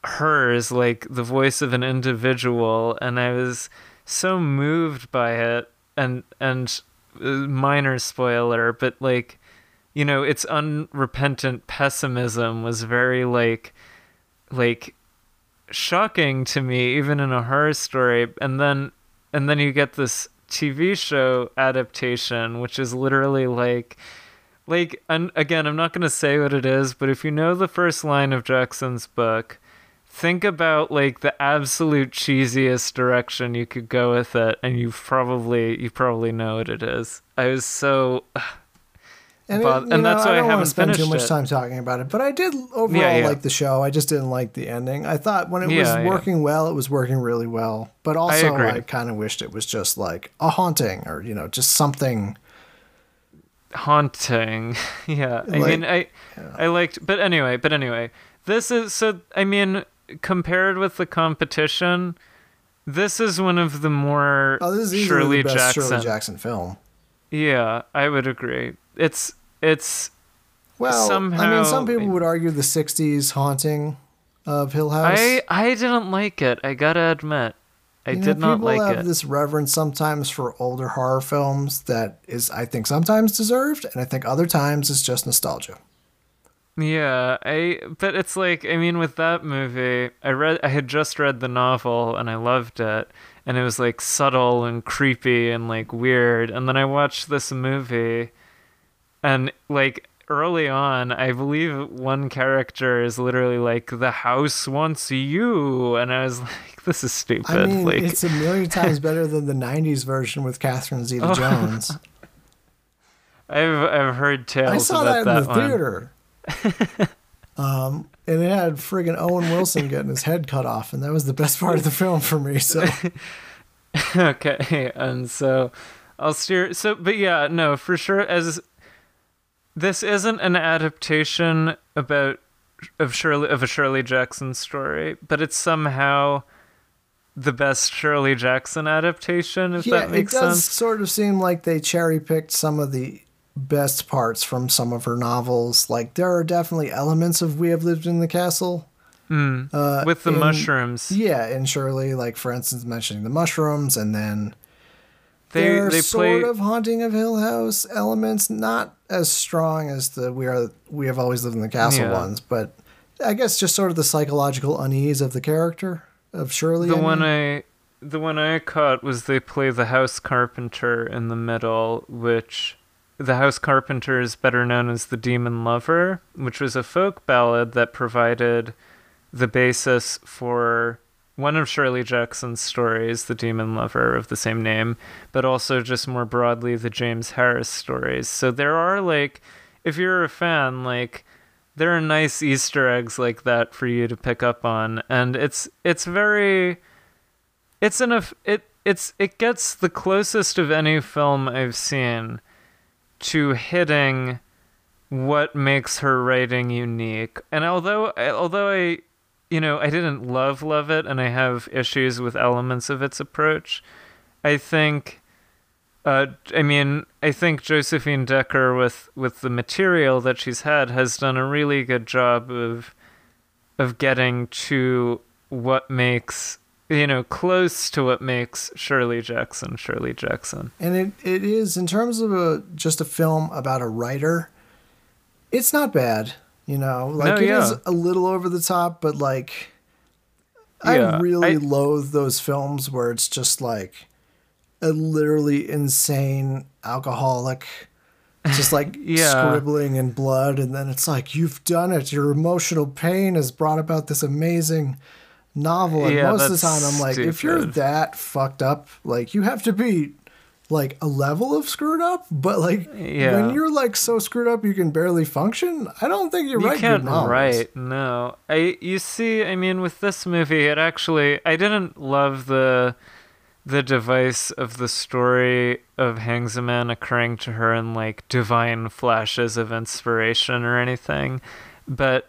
hers, like the voice of an individual. And I was so moved by it. And minor spoiler, but like, you know, its unrepentant pessimism was very like shocking to me, even in a horror story. And then you get this TV show adaptation, which is literally like, and again, I'm not going to say what it is, but if you know the first line of Jackson's book, think about like the absolute cheesiest direction you could go with it, and you probably know what it is. I was so, and that's why I haven't spent too much time talking about it. But I did overall like the show. I just didn't like the ending. I thought when it was working well, it was working really well. But also, I kind of wished it was just like a haunting, or you know, just something haunting. Yeah, like, I liked. But anyway, this is so. I mean, compared with the competition, this is one of the more this is Shirley the best Jackson. Shirley Jackson film. Yeah, I would agree. It's well, somehow, I mean, some people would argue the 60s haunting of Hill House. I didn't like it. I gotta admit, I did not like it. People have this reverence sometimes for older horror films that is, I think, sometimes deserved, and I think other times it's just nostalgia. Yeah, but it's like, I mean, with that movie, I had just read the novel and I loved it, and it was like subtle and creepy and like weird. And then I watched this movie, and like early on, I believe one character is literally like, "The house wants you," and I was like, "This is stupid." I mean, like, it's a million times better than the '90s version with Catherine Zeta-Jones. I've heard tales. I saw about that in the theater. And it had friggin' Owen Wilson getting his head cut off, and that was the best part of the film for me. So okay, and so I'll steer. So, but yeah, no, for sure. As this isn't an adaptation of a Shirley Jackson story, but it's somehow the best Shirley Jackson adaptation. If that makes sense. Yeah, it does sort of seem like they cherry picked some of the best parts from some of her novels. Like, there are definitely elements of We Have Lived in the Castle with the mushrooms. Yeah, in Shirley, like for instance, mentioning the mushrooms, and then they sort of Haunting of Hill House elements, not as strong as the We Have Always Lived in the Castle ones, but I guess just sort of the psychological unease of the character of Shirley. The one I caught was they play the house carpenter in the middle, which. The House Carpenter is better known as The Demon Lover, which was a folk ballad that provided the basis for one of Shirley Jackson's stories, The Demon Lover of the same name, but also just more broadly the James Harris stories. So there are like, if you're a fan, like there are nice Easter eggs like that for you to pick up on. And it gets the closest of any film I've seen to hitting what makes her writing unique. And although I, you know, I didn't love it, and I have issues with elements of its approach, I think, I think Josephine Decker with the material that she's had has done a really good job of getting to what makes, you know, close to what makes Shirley Jackson. And it is, in terms of just a film about a writer, it's not bad, you know, like it is a little over the top, but like, I really loathe those films where it's just like a literally insane alcoholic, just like scribbling in blood. And then it's like, you've done it. Your emotional pain has brought about this amazing novel, and most of the time I'm like, stupid. If you're that fucked up, like, you have to be like a level of screwed up, but like when you're like so screwed up you can barely function, I don't think you're right. You can't write. No, you see, I mean, with this movie, it actually, I didn't love the device of the story of Hangzaman occurring to her in like divine flashes of inspiration or anything, but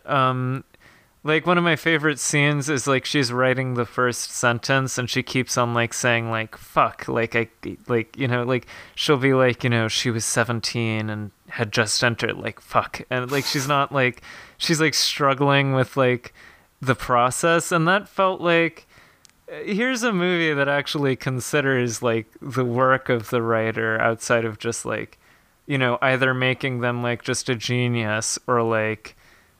like, one of my favorite scenes is, like, she's writing the first sentence and she keeps on, like, saying, like, fuck, like, I, like, you know, like, she'll be like, you know, she was 17 and had just entered, like, fuck. And, like, she's not, like, she's, like, struggling with, like, the process. And that felt like, here's a movie that actually considers, like, the work of the writer outside of just, like, you know, either making them, like, just a genius or, like,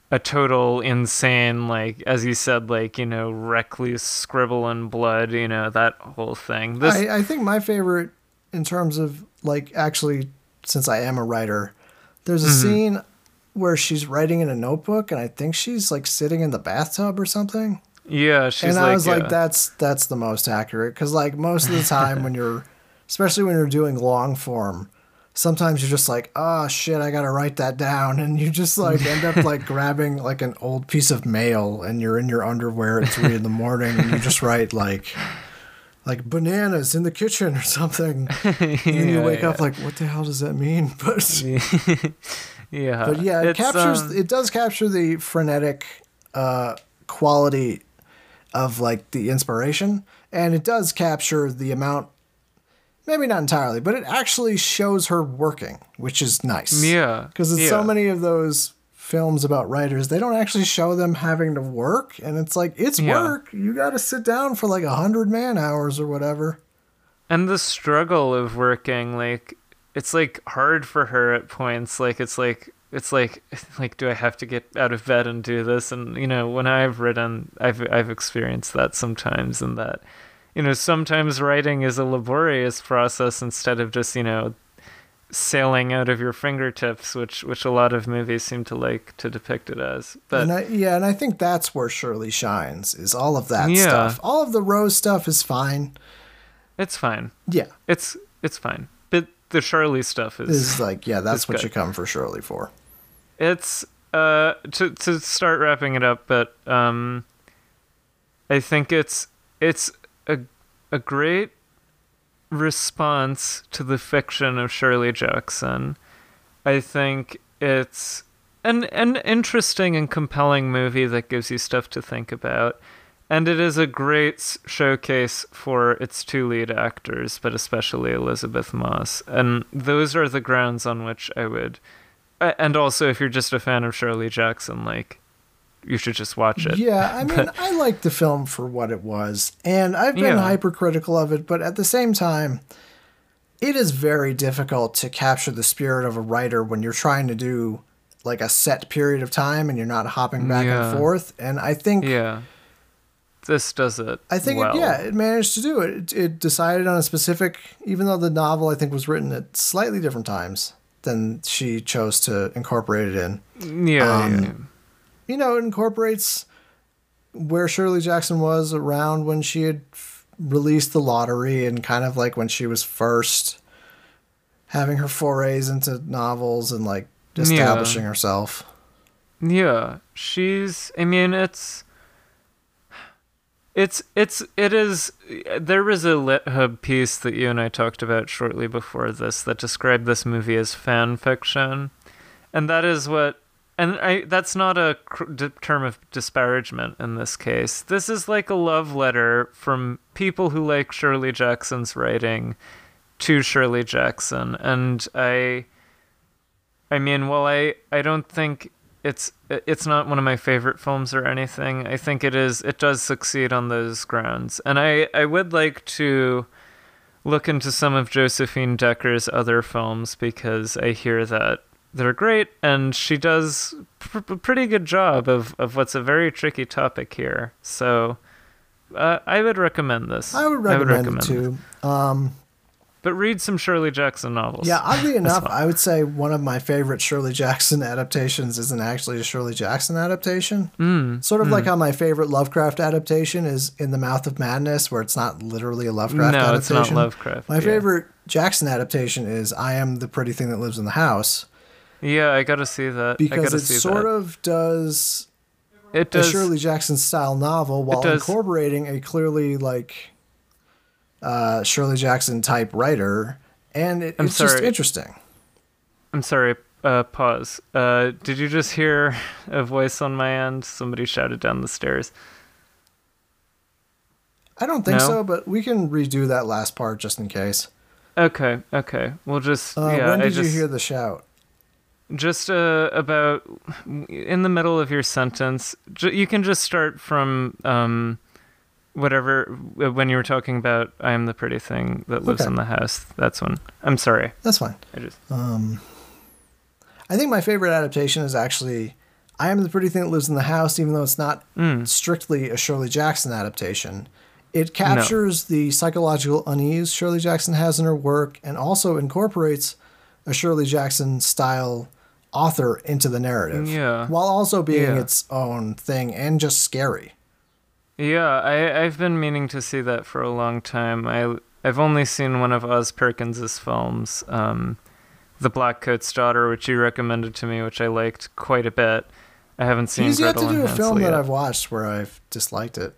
a total insane, like, as you said, like, you know, recluse, scribble in blood, you know, that whole thing. This... I think my favorite in terms of, like, actually, since I am a writer, there's a scene where she's writing in a notebook and I think she's like sitting in the bathtub or something. Yeah. She's and I was like, that's the most accurate. Cause like most of the time when you're, especially when you're doing long form, sometimes you're just like, oh shit, I gotta write that down, and you just like end up like grabbing like an old piece of mail, and you're in your underwear at 3 a.m, and you just write like bananas in the kitchen or something, and then you wake up like, what the hell does that mean? But but yeah, it captures it does capture the frenetic quality of like the inspiration, and it does capture the amount. Maybe not entirely, but it actually shows her working, which is nice. Yeah. Because it's so many of those films about writers, they don't actually show them having to work. And it's like, it's work. You got to sit down for like 100 man hours or whatever. And the struggle of working, like, it's like hard for her at points. Like, it's like, do I have to get out of bed and do this? And, you know, when I've written, I've experienced that sometimes, and that, you know, sometimes writing is a laborious process instead of just, you know, sailing out of your fingertips, which a lot of movies seem to like to depict it as. But and I think that's where Shirley shines, is all of that stuff. All of the Rose stuff is fine. It's fine. Yeah. It's fine. But the Shirley stuff is like, yeah, that's what good. You come for Shirley for. It's to start wrapping it up, but I think it's a great response to the fiction of Shirley Jackson. I think it's an interesting and compelling movie that gives you stuff to think about. And it is a great showcase for its two lead actors, but especially Elizabeth Moss. And those are the grounds on which I would... And also, if you're just a fan of Shirley Jackson, like... you should just watch it. Yeah, I mean, I liked the film for what it was, and I've been hypercritical of it, but at the same time, it is very difficult to capture the spirit of a writer when you're trying to do like a set period of time and you're not hopping back and forth. And I think this does it. I think it managed to do it. It decided on a specific, even though the novel I think was written at slightly different times than she chose to incorporate it in. You know, it incorporates where Shirley Jackson was around when she had released The Lottery, and kind of like when she was first having her forays into novels and like establishing herself. Yeah. I mean, it is, there was a LitHub piece that you and I talked about shortly before this that described this movie as fan fiction. And that is what, that's not a term of disparagement in this case. This is like a love letter from people who like Shirley Jackson's writing to Shirley Jackson. And I mean, while I don't think it's not one of my favorite films or anything, I think it does succeed on those grounds. And I would like to look into some of Josephine Decker's other films, because I hear that they're great, and she does a pretty good job of what's a very tricky topic here. So I would recommend this. I would recommend it too. But read some Shirley Jackson novels. Yeah, oddly enough, I would say one of my favorite Shirley Jackson adaptations isn't actually a Shirley Jackson adaptation. Sort of like how my favorite Lovecraft adaptation is In the Mouth of Madness, where it's not literally a Lovecraft adaptation. No, it's not Lovecraft. My favorite Jackson adaptation is I Am the Pretty Thing That Lives in the House. Yeah, I gotta see that. Because it sort of does a Shirley Jackson style novel while incorporating a clearly like Shirley Jackson type writer, and it's just interesting. I'm sorry, pause. Did you just hear a voice on my end? Somebody shouted down the stairs. I don't think so, but we can redo that last part just in case. Okay. We'll just when did you hear the shout? Just about in the middle of your sentence. You can just start from whatever, when you were talking about I Am the Pretty Thing That Lives in the House. That's when. I'm sorry. That's fine. I think my favorite adaptation is actually I Am the Pretty Thing That Lives in the House, even though it's not strictly a Shirley Jackson adaptation. It captures the psychological unease Shirley Jackson has in her work, and also incorporates a Shirley Jackson style author into the narrative, while also being its own thing and just scary. Yeah, I've been meaning to see that for a long time. I've only seen one of Oz Perkins's films, The Black Coat's Daughter, which you recommended to me, which I liked quite a bit. I haven't seen Gretel and Hansel yet. He's yet to do a film that I've watched where I've disliked it.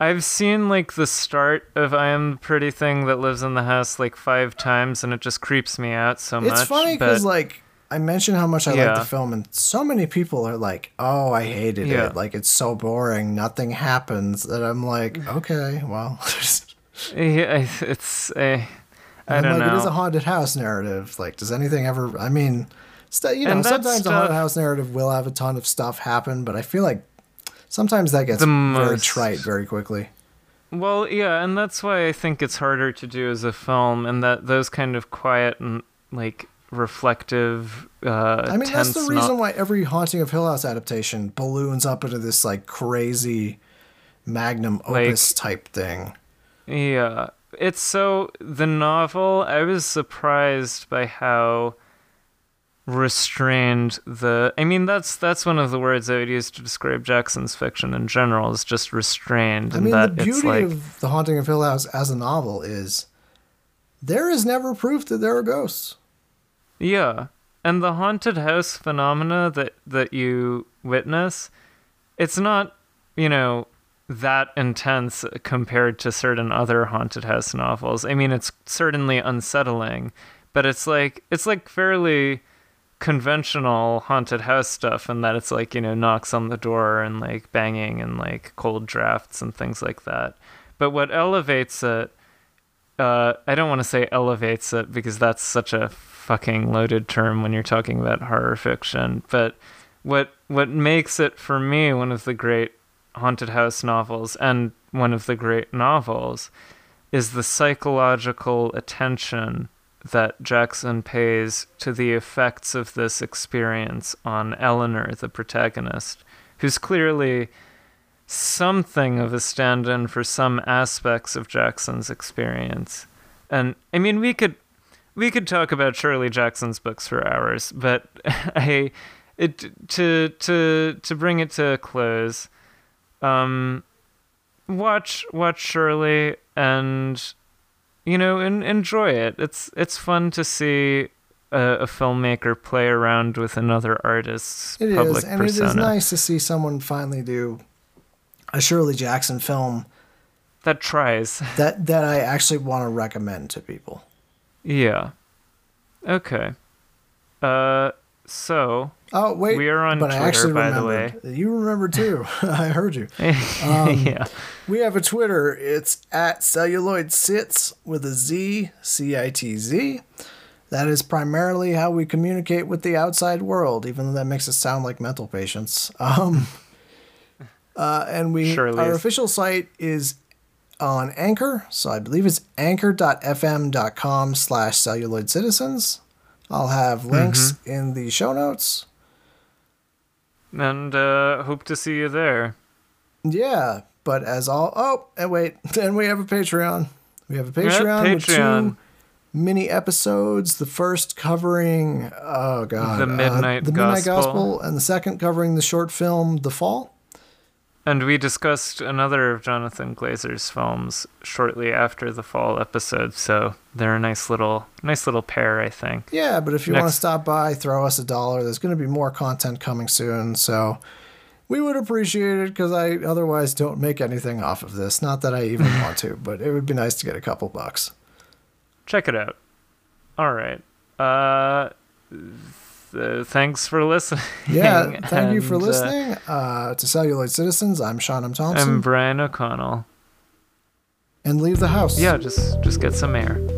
I've seen like the start of I Am the Pretty Thing That Lives in the House like 5 times, and it just creeps me out so much. It's funny because like I mentioned how much I like the film, and so many people are like, "Oh, I hated it. Like it's so boring. Nothing happens." And I'm like, "Okay, well." Yeah, it's a. I don't know. It is a haunted house narrative. Like, does anything ever? I mean, sometimes a haunted house narrative will have a ton of stuff happen, but I feel like sometimes that gets very trite very quickly. Well, yeah, and that's why I think it's harder to do as a film, and that those kind of quiet and like reflective. That's the reason why every Haunting of Hill House adaptation balloons up into this like crazy magnum opus type thing. Yeah, it's so the novel. I was surprised by how restrained that's one of the words I would use to describe Jackson's fiction in general, is just restrained. I mean, the beauty of The Haunting of Hill House as a novel is there is never proof that there are ghosts. Yeah, and the haunted house phenomena that you witness, it's not that intense compared to certain other haunted house novels. I mean, it's certainly unsettling, but it's like fairly conventional haunted house stuff, and that it's like, knocks on the door and like banging and like cold drafts and things like that. But what elevates it, I don't want to say elevates it because that's such a fucking loaded term when you're talking about horror fiction, but what makes it for me one of the great haunted house novels and one of the great novels is the psychological attention that Jackson pays to the effects of this experience on Eleanor, the protagonist, who's clearly something of a stand-in for some aspects of Jackson's experience. And I mean, we could talk about Shirley Jackson's books for hours, but to bring it to a close, watch Shirley and enjoy it. It's fun to see a filmmaker play around with another artist's public persona. It is, and it is nice to see someone finally do a Shirley Jackson film that tries. That I actually want to recommend to people. Yeah. Okay. Oh wait, we are on Twitter, I actually remembered. By the way. You remember too. I heard you. Yeah. We have a Twitter. It's @celluloidsits with a Z, CITZ. That is primarily how we communicate with the outside world, even though that makes us sound like mental patients. And our official site is on Anchor, so I believe it's anchor.fm.com/celluloidcitizens. I'll have links in the show notes. And hope to see you there. Yeah, but and we have a Patreon. We have a Patreon with two mini episodes, the first covering the Midnight Gospel, and the second covering the short film The Fall. And we discussed another of Jonathan Glazer's films shortly after the Fall episode, so they're a nice little pair, I think. Yeah, but if you want to stop by, throw us $1. There's going to be more content coming soon, so we would appreciate it, because I otherwise don't make anything off of this. Not that I even want to, but it would be nice to get a couple bucks. Check it out. All right. Thanks for listening. Yeah, thank you for listening to Celluloid Citizens. I'm Sean M. Thompson. I'm Brian O'Connell. And leave the house. Yeah, just get some air.